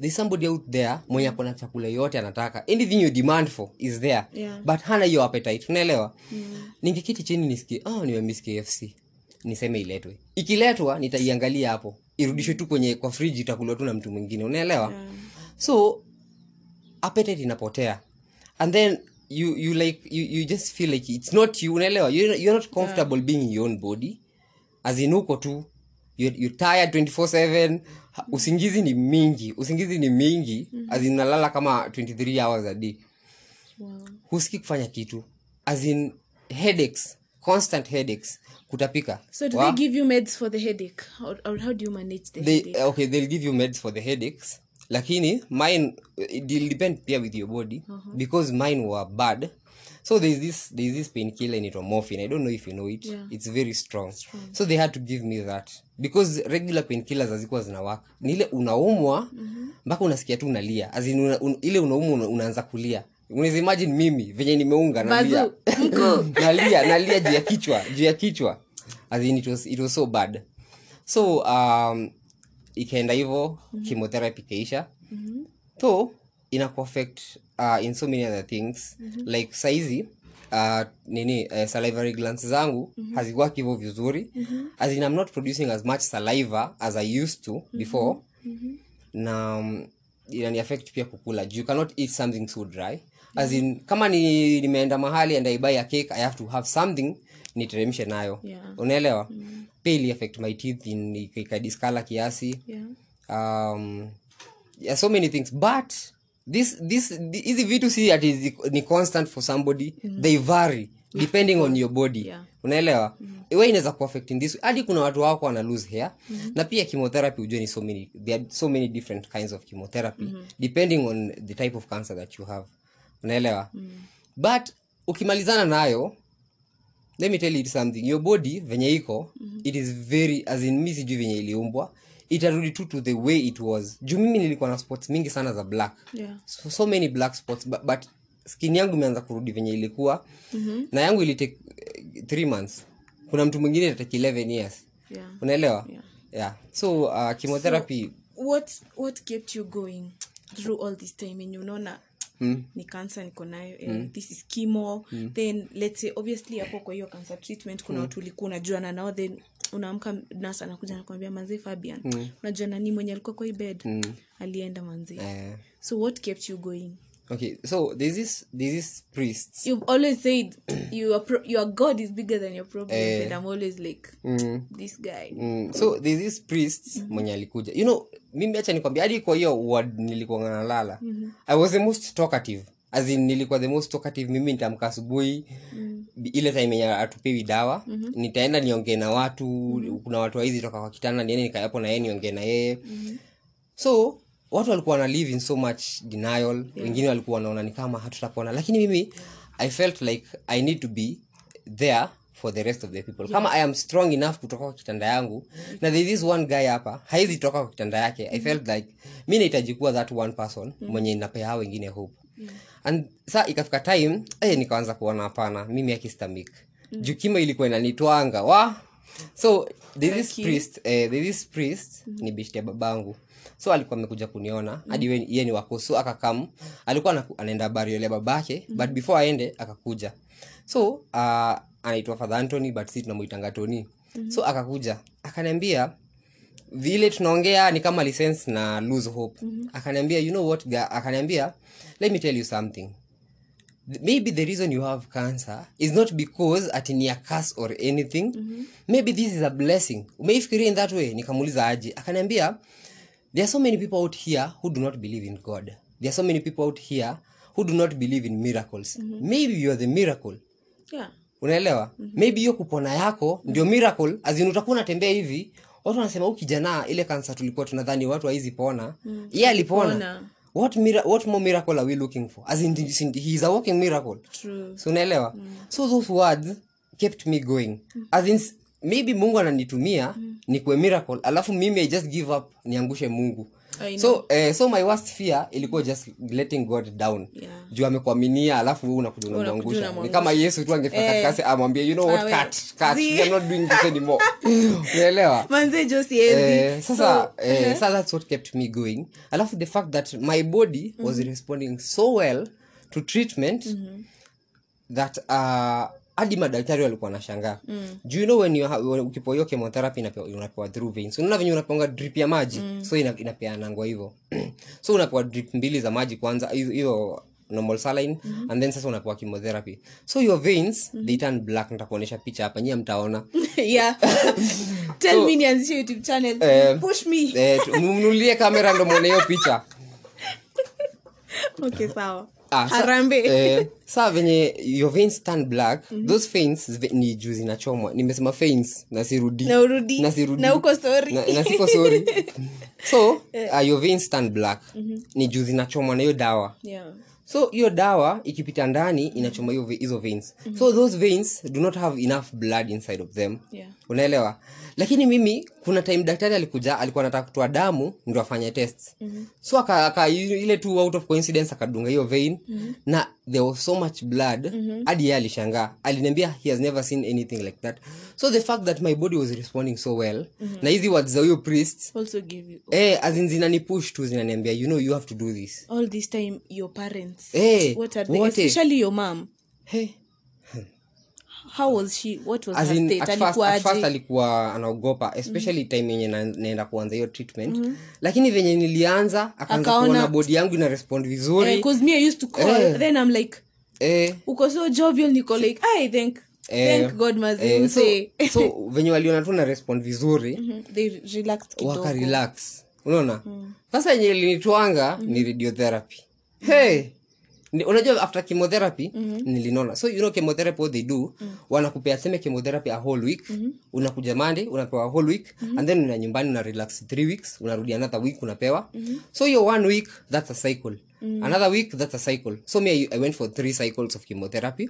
there's somebody out there mwenye akona chakula yote anataka, anything you demand for is there, but hana your appetite. Unaelewa? Ningekiti chini nisikie nimemiss KFC, niseme iletwe. Ikiletwa nitaiangalia hapo, irudishwe tu kwenye kwa fridge, itakula tu na mtu mwingine. Unaelewa? So appetite inapotea, and then you just feel like it's not you. Unaelewa? You're not comfortable being in your own body, as in uko tu you're tired 24/7. Usingizi ni mingi as in nalala kama 23 hours a day. Husiki kufanya kitu, as in headaches, constant headaches, kutapika. So do they give you meds for the headache, or how do you manage the headache? Okay, they'll give you meds for the headaches. Lakini mine, it will depend pia with your body, because mine were bad. So there's this painkiller in it, or morphine. I don't know if you know it. It's very strong. So they had to give me that, because regular painkillers hazikuwa zinawaka. Ni ile unaumwa mpaka unasikia tu unalia. As in ile unaumwa unaanza kulia. Unaweza imagine mimi venye nimeunga nalia. nalia juu ya kichwa. As in it was so bad. So ikaenda hivyo, chemotherapy kaisha. So inaku affect in so many other things, like saizi salivary glands zangu hazikuwa hivyo vizuri, as in I'm not producing as much saliva as I used to before. Na inani affect pia kukula. You cannot eat something so dry, as in kama nimeenda mahali and I buy a cake, I have to have something niteremshe nayo. Unaelewa? Pale affect my teeth in ikadiskala kiasi. Yeah, so many things, but this easy vitu si that is ni constant for somebody. They vary depending on your body. Unaelewa? Wewe inaweza ku affect in this hadi kuna watu wako wana lose hair. Na pia chemotherapy unajua ni there are so many different kinds of chemotherapy, depending on the type of cancer that you have. Unaelewa? But ukimalizana nayo, let me tell you something. Your body venye iko, it is very, as in mimi sijui venye iliumbwa, itarudi tu to the way it was. Juu mimi nilikuwa na spots mingi sana za black. So many black spots, but skin yangu imeanza kurudi venye ilikuwa. Na yangu ili take 3 months. Kuna mtu mwingine ataki 11 years. Unaelewa? Yeah. So chemotherapy, so what kept you going through all this time? And you know na ni cancer niko nayo, this is chemo, then let's say obviously hapo kwa hiyo cancer treatment kuna watu ulikuwa unajua na nao, then unaamka nasa anakuja anakuambia mzee Fabian, unajua nani mwenye alikuwa kwa hii bed, alienda mzee. So what kept you going? Okay, so this is priests. You've always said your God is bigger than your problems, and I'm always like this guy. So this is priests mwenye alikuja. You know, mimi acha nikwambia hadi kwa hiyo ward nilikuwa nalala. I was the most talkative. As in nilikuwa the most talkative. Mimi nitamka asubuhi, ile time yenye atupewi dawa, nitaenda niongee na watu, kuna watu waizi toka kwa kitana, niende nikayapo na yeye niongee na yeye. So watu walikuwa na live in so much denial. Wengine walikuwa wanaona ni kama hatutapona, lakini mimi I felt like I need to be there for the rest of the people. Kama I am strong enough kutoka kwa kitanda yangu, na there is one guy hapa haizi toka kwa kitanda yake, I felt like mimi nahitaji kuwa that one person mwenye inapea wengine hope. And saa ikafika time nikaanza kuona hapana, mimi akistamik Jukima ilikuwa inanitwanga wa. So this priest ni bishti ya babangu. So alikuwa amekuja kuniona hadi yeye ni wakosu akakam. Alikuwa anaenda burial ya babake, but before aende akakuja. So anaitwa Father Anthony, but sisi tunamuitanga Tony. So akakuja akaniambia vile tunaongea ni kama license na lose hope. Akaniambia, you know what, akaniambia, let me tell you something. Maybe the reason you have cancer is not because ati ni a curse or anything. Maybe this is a blessing. Umeifikiria in that way? Nikamuliza aje. Akaniambia, there are so many people out here who do not believe in God. There are so many people out here who do not believe in miracles. Maybe you are the miracle. Yeah. Unaelewa? Maybe yo kupona yako ndio miracle, as in utakuwa unatembea hivi, watu wanasema ukijana ile kansa tulikuwa tunadhani watu hawezi pona. Yeye alipona. What more miracle are we looking for? As in, he is a walking miracle. True. So unaelewa? So those words kept me going. As in, maybe Mungu ananitumia ni kwa miracle, alafu mimi I just give up, niangushe Mungu. So so my worst fear ilikuwa just letting God down. Juu amekuaminia alafu unakuja unamwangusha. Ni kama Yesu tu angefika katikati amwambie, you know what, cut. We are not doing this anymore. Unaelewa? Manze just easy. Sasa so that's what kept me going. Alafu the fact that my body was responding so well to treatment that hadi madaktari walikuwa wanashangaa. Do you know when you ukipoyo chemotherapy unapewa through veins. Unaona venye unapewa drip ya maji. So inapeanangwa hivyo. So unapewa drip mbili za maji kwanza, hiyo normal saline, and then sasa unapewa chemotherapy. So your veins they turn black. Nitakuonesha picha hapa, nyinyi mtaona. Yeah. Tell so, me nianzishe YouTube channel. Push me. Mnunulie kamera ndio muone hiyo picha. Okay, sawa. Harambe. Saa venye your veins turn black, those veins ni juzi na chomwa. Nimesema veins, nasirudi. Na uko sorry. Na siko sorry. So, your veins turn black, ni juzi na chomwa na yo dawa. Yeah. So, yo dawa, ikipita ndani, inachoma hizo veins. So, those veins do not have enough blood inside of them. Yeah. Unaelewa? Lakini mimi, kuna time daktari alikuja, alikuwa anataka kutoa damu, ndio afanye tests. So, ile tu out of coincidence, akadunga hiyo vein, na there was so much blood, hadi yeye alishangaa. Aliniambia, he has never seen anything like that. So, the fact that my body was responding so well, na hizi words za huyo priest, also give you as in zinani push tu, zinaniambia, you know, you have to do this. All this time, your parents, what are they? Especially your mom. Hey. How was she? What was her state? At first alikuwa anaogopa, especially time yenye naenda kuanza hiyo treatment. Lakini venye nilianza, akaanza kuona body yangu ina respond vizuri. Because me I used to call, then I'm like, uko so jovial niko like, I think thank God mazee. So venye waliona tu na respond vizuri, they relaxed kidogo. Waka relax. Unaona? Sasa yenye ilinitwanga ni radiotherapy. Hey. Unajua after chemotherapy nilinona. So you know chemotherapy what they do, wanakupea sema chemotherapy a whole week, unakuja Monday unapewa a whole week, and then una nyumbani una relax 3 weeks, unarudi another week unapewa. So your 1 week that's a cycle, another week that's a cycle. So me I went for 3 cycles of chemotherapy.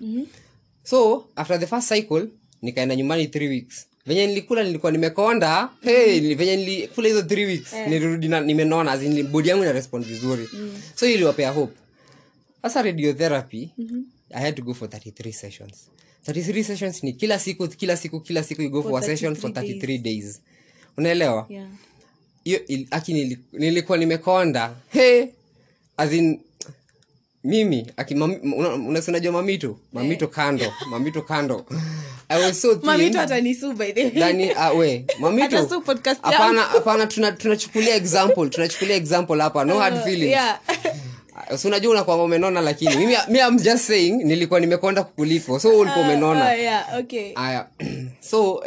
So after the first cycle nikaenda nyumbani 3 weeks. Venye nilikula nilikuwa nimekonda. Venye nilikula hizo 3 weeks nilirudi nimenona, as in body yangu ina respond vizuri. So iliwapea hope. As a radiotherapy, I had to go for 33 sessions. 33 sessions ni kila siku, you go for a session for 33 days. Unaelewa? Yeah. Aki nilikuwa nimekonda. Hey! As in, mimi, aki unasunajua mamito? Mamito kando. I was so thin. Mamito atanisu by the way. Mamito. Atanisu podcast yangu. Apana, tunachukulia example hapa. No hard feelings. Yeah. So unajua unakuwa umenona, lakini mimi I'm just saying nilikuwa nimekonda kukuliko. So ulikuwa umenona. Okay. So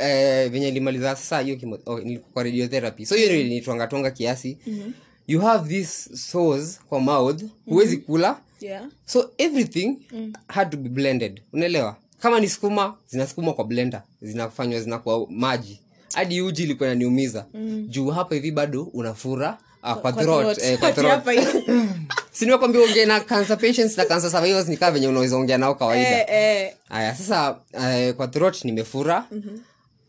venye nilimaliza sasa hiyo nilikuwa radiotherapy. So hiyo ni twanga kiasi. You have this sores kwa mouth, huwezi kula. Yeah. So everything had to be blended. Unaelewa? Kama ni sukuma, zinasukuma kwa blender, zinafanywa zinakuwa maji. Hadi uji ilikuwa inaniumiza. Juu hapa hivi bado unafura kwa throat. Siniwa kwambi ongea na cancer patients na cancer survivors ni kavenye unaweza ongea nao kawaida. Aya, sasa kwa throat nimefura.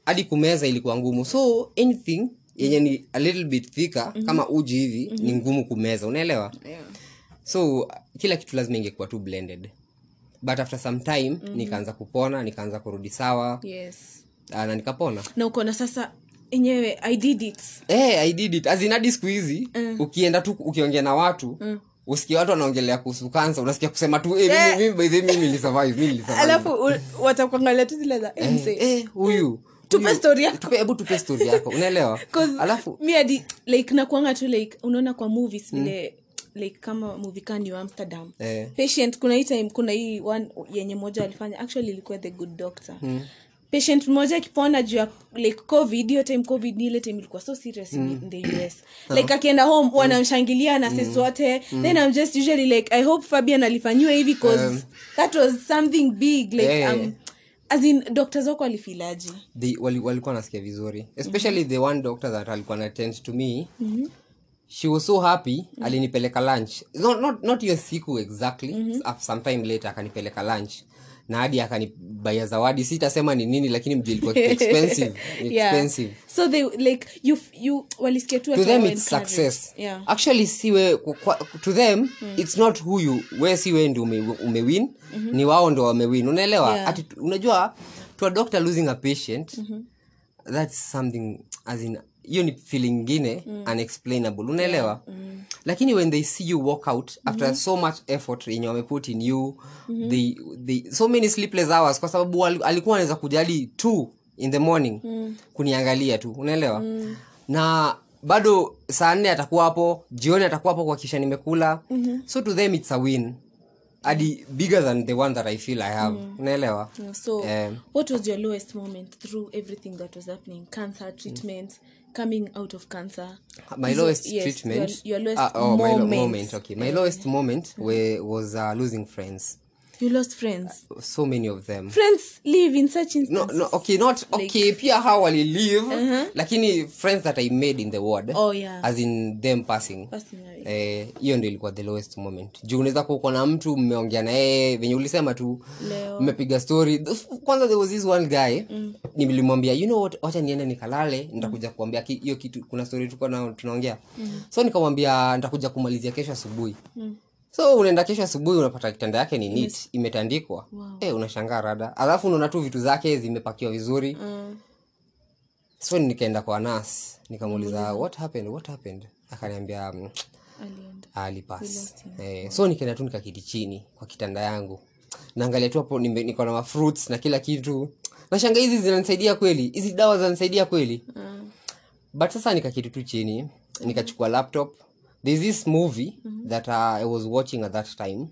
Hadi kumeza ilikuwa ngumu. So anything yenye ni a little bit thicker kama uji hivi ni ngumu kumeza, unaelewa? So kila kitu lazima ingekuwa tu blended. But after some time, nikaanza kupona, nikaanza kurudi sawa. Yes. Na nikapona. Na uko na sasa enyewe I did it. I did it. As in hadi siku hizi, ukienda tu ukiongea na watu, usikie watu wanaongelea kuhusu kansa, unasikia kusema tu mimi nilisurvive. Alafu watakuangalia tu zile za huyu. Tupe story yako. Tupe story yako. Unaelewa? Alafu mimi hadi like nakuanga tu like unaona kwa movies vile like kama movie kani wa Amsterdam. Patient kuna hii time kuna hii one yenye moja alifanya actually ilikuwa The Good Doctor. Patient mmoja akipona juu ya like COVID, hiyo time COVID ni ile time ilikuwa so serious in the US. Like akienda home wanamshangilia na sisi wote. Then I'm just usually like I hope Fabian alifanywa hivi because that was something big like as in doctors wako alifilaji. They walikuwa nasikia vizuri. Especially the one doctor that alikuwa attend to me. She was so happy, alinipeleka lunch. Not your siku exactly. Sometime later akanipeleka lunch. Na hadi akanibuy zawadi, sitasema ni nini lakini mjili kwa expensive. Expensive. So they like you walisikia tu to them it's success. Actually siwe to them it's not who you where siwe ndio umewin, ni wao ndio wamewin. Unaelewa? Ati unajua to a doctor losing a patient that's something as in hiyo ni feeling nyingine unexplainable. Unaelewa? Lakini when they see you walk out after so much effort yenye wameput in you, they so many sleepless hours kwa sababu alikuwa anaweza kujali 2 in the morning kuniangalia tu. Unaelewa? Na bado saa 4 atakuwa hapo, jioni atakuwa hapo kwa kisha nimekula. So to them it's a win. Adi bigger than the one that I feel I have. Unaelewa? So what was your lowest moment through everything that was happening? Cancer treatment, coming out of cancer. My lowest treatment. Your lowest moment. Okay. My lowest moment was losing friends. You lost friends? So many of them. Friends live in such instances. No, okay, not like, okay, pia how will you live? Lakini friends that I made in the world. Oh, yeah. As in them passing. Passing away. Hiyo ndio ilikuwa the lowest moment. Juu unaweza kuwa na mtu mmeongea na venye ulisema tu mmepiga story. Kwanza there was this one guy nilimwambia, you know what, acha niende nikalale, nitakuja kuambia hiyo kitu kuna story tulikuwa nao tunaongea. So nikamwambia nitakuja kumalizia kesho asubuhi. So unaenda kesho asubuhi unapata kitanda yake ni neat, imetandikwa. Unashangaa rada. Alafu unaona tu vitu zake zimepakiwa vizuri. So nikaenda kwa nurse, nikamuuliza what happened? Akaniambia alipass. So nikaenda tu nikaketi chini kwa kitanda yangu. Naangalia tu hapo niko na fruits na kila kitu. Nashangaa hizi zinanisaidia kweli? Hizi dawa zinanisaidia kweli? But sasa nikaketi tu chini, nikachukua laptop. There's this movie that I was watching at that time.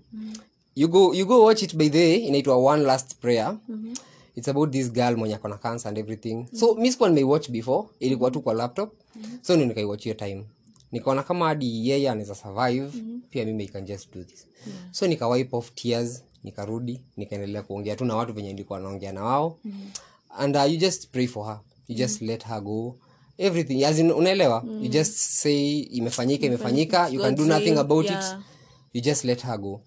You go watch it by the way. Inaitwa One Last Prayer. It's about this girl mwenye ako na cancer and everything. So mimi sikuwa nimewatch before, ilikuwa tu kwa laptop. So ndio nikaiwatch hiyo time. Nikaona kama hadi yeye anaweza survive, pia mimi I can just do this. So nika wipe off tears, nikarudi, nikaendelea kuongea tu na watu wenye nilikuwa naongea na wao. And you just pray for her. You just let her go. Everything, as in, unaelewa, you just say, imefanyika, you can do nothing about it, you just let her go.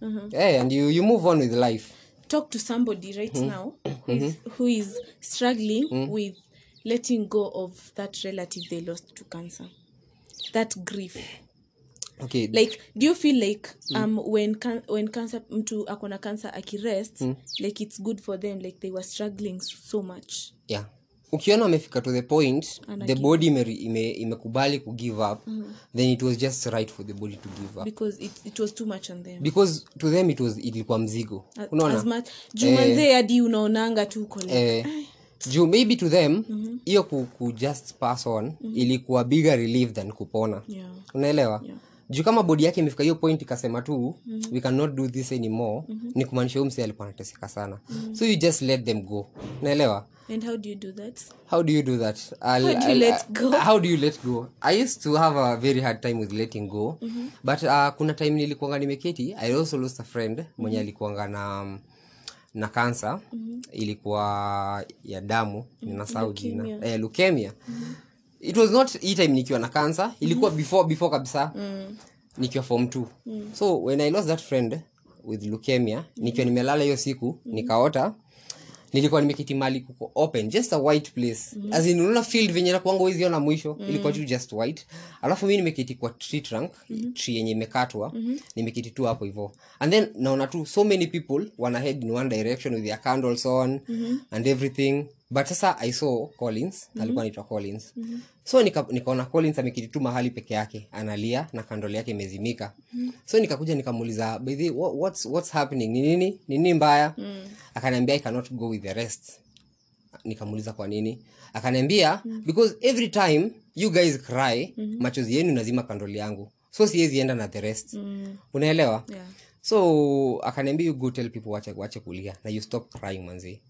And you move on with life. Talk to somebody right now who is struggling with letting go of that relative they lost to cancer. That grief. Okay. Like, do you feel like when cancer, mtu akona cancer akirest, like it's good for them, like they were struggling so much? Yeah. Ukiona amefika to the point the body imekubali ku give up, then it was just right for the body to give up because it was too much on them, because to them ilikuwa mzigo. Unaona as much jumanze hadi unaonanga tu uko juu maybe to them hiyo ku just pass on ilikuwa bigger relief than kupona. Unaelewa? Juu kama body yake imefika hiyo point ikasema tu we cannot do this anymore, ni kumaanisha mse alikuwa anateseka sana. So you just let them go. Unaelewa? And how do you do that? How do you let go? I used to have a very hard time with letting go. But kuna time nilikuanga nimeketi. I also lost a friend mwenye alikuanga na cancer. Ilikuwa ya damu, ninasahau jina. Leukemia. It was not hii time nikiwa na cancer. Ilikuwa before kabisa. Nikiwa form 2. So when I lost that friend with leukemia, nikiwa nimelala hiyo siku, nikaota nilikuwa nimekiti mali kuko open, just a white place, as in unaona field venye na kuango hizi ona mwisho, ilikuwa tu just white. Alafu mimi nimekiti kwa tree trunk, tree yenye imekatwa, nimekiti tu hapo hivyo, and then naona tu so many people wana head in one direction with their candles on and everything. But sasa I saw Collins, alikuwa anaitwa Collins. So nikaona Collins amekiti tu mahali peke yake, analia na kandole yake imezimika. So nikakuja nikamuuliza, "By the way, what's happening? Ni nini? Ni nini mbaya?" Akaniambia I cannot go with the rest. Nikamuuliza kwa nini? Akaniambia because every time you guys cry, machozi yenu nazima kandole yangu. So siwezi enda na the rest. Unaelewa? Yeah. So akaniambia you go tell people wache kulia na you stop crying manzi.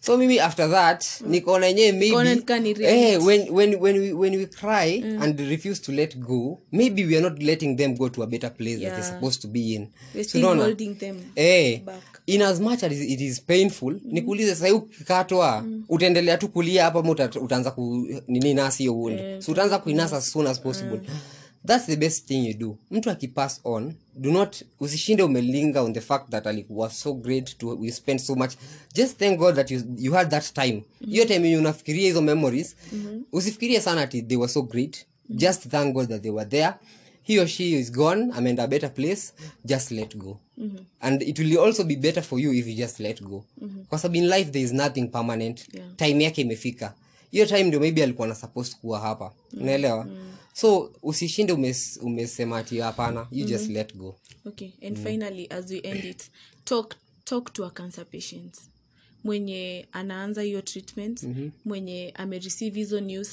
So mimi after that, nikaona yenyewe maybe when we cry and refuse to let go, maybe we are not letting them go to a better place that they're supposed to be in. We're still holding them back. In as much as it is painful, nikuulize sasa ukikatwa, utaendelea tu kulia hapa utaanza kuninasa hiyo wound. So utaanza kuinasa as soon as possible. That's the best thing you do. Mtu akipass on, do not usishinde umelinga on the fact that alikuwa so great to we spent so much. Just thank God that you had that time. Hiyo time unafikiria hizo memories, usifikirie sana ati they were so great. Just thank God that they were there. He or she is gone, I'm in a better place, just let go. And it will also be better for you if you just let go. Because in life there is nothing permanent. Time yake imefika. Hiyo time ndio maybe alikuwa na supposed kuwa hapa. Unaelewa? So usishinde umesema ati hapana, you just let go. Okay, and finally as we end it, talk to our cancer patients. Mwenye anaanza hiyo treatment, mwenye amereceive hizo news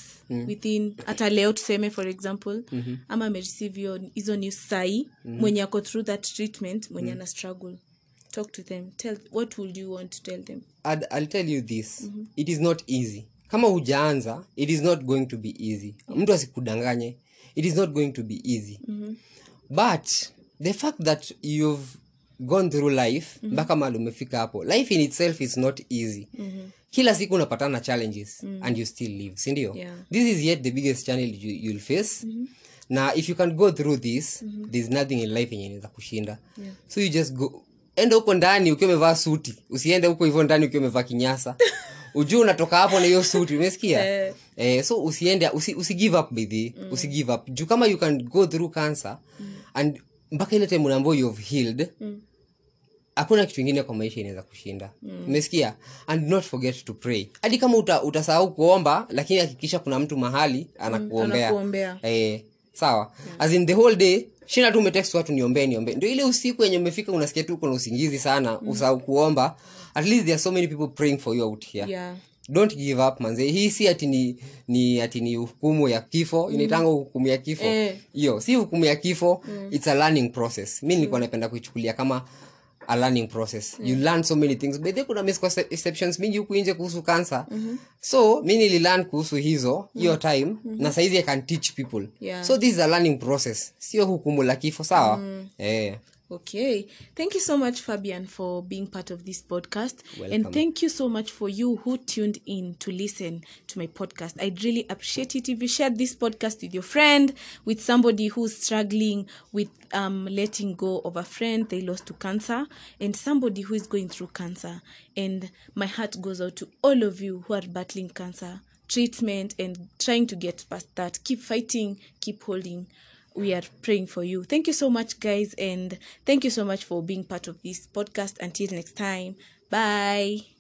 within ata leo tuseme for example, ama amereceive hizo news sai, mwenye ako through that treatment, mwenye ana struggle. Talk to them. What would you want to tell them? I'll tell you this. It is not easy. Kama hujaanza, it is not going to be easy. Mtu asikudanganye, it is not going to be easy. But the fact that you've gone through life, mpaka mahali umefika hapo, life in itself is not easy. Kila siku unapatana challenges and you still live, si ndio? This is yet the biggest challenge you'll face. Na if you can go through this, there's nothing in life yenye inaweza kushinda. So you just go, enda huko ndani ukiwa umevaa suti, usiende huko hivyo ndani ukiwa umevaa kinyasa. Ujuu unatoka hapo na hiyo suit, umesikia? So usiende, usigive up baby, usigive up. Juu kama you can go through cancer and mpaka ile time unaambiwa you've healed, hakuna kitu kingine kwa maisha inaweza kushinda. Umesikia? And not forget to pray. Hadi kama utasahau kuomba, lakini hakikisha kuna mtu mahali anakuombea. Sawa. As in the whole day, shina tu umetext watu niombe. Ndio ile usiku yenye umefika unasikia tu uko na usingizi sana, usahau kuomba. At least there are so many people praying for you out here. Don't give up manze. Hii si ati ni hukumu ya kifo, inaitanga hukumu ya kifo. Hiyo si hukumu ya kifo, it's a learning process. Mimi nilikuwa napenda kuichukulia kama a learning process. You learn so many things. But there kuna misconceptions mingi huku nje kuhusu cancer. So, mimi nililearn kuhusu hizo, hiyo time, na saizi I can teach people. So, this is a learning process. Sio hukumu la kifo, sawa? Okay. Thank you so much, Fabian, for being part of this podcast. Welcome. And thank you so much for you who tuned in to listen to my podcast. I'd really appreciate it if you shared this podcast with your friend, with somebody who's struggling with letting go of a friend they lost to cancer, and somebody who is going through cancer. And my heart goes out to all of you who are battling cancer treatment and trying to get past that. Keep fighting, keep holding. We are praying for you. Thank you so much, guys. And thank you so much for being part of this podcast. Until next time. Bye.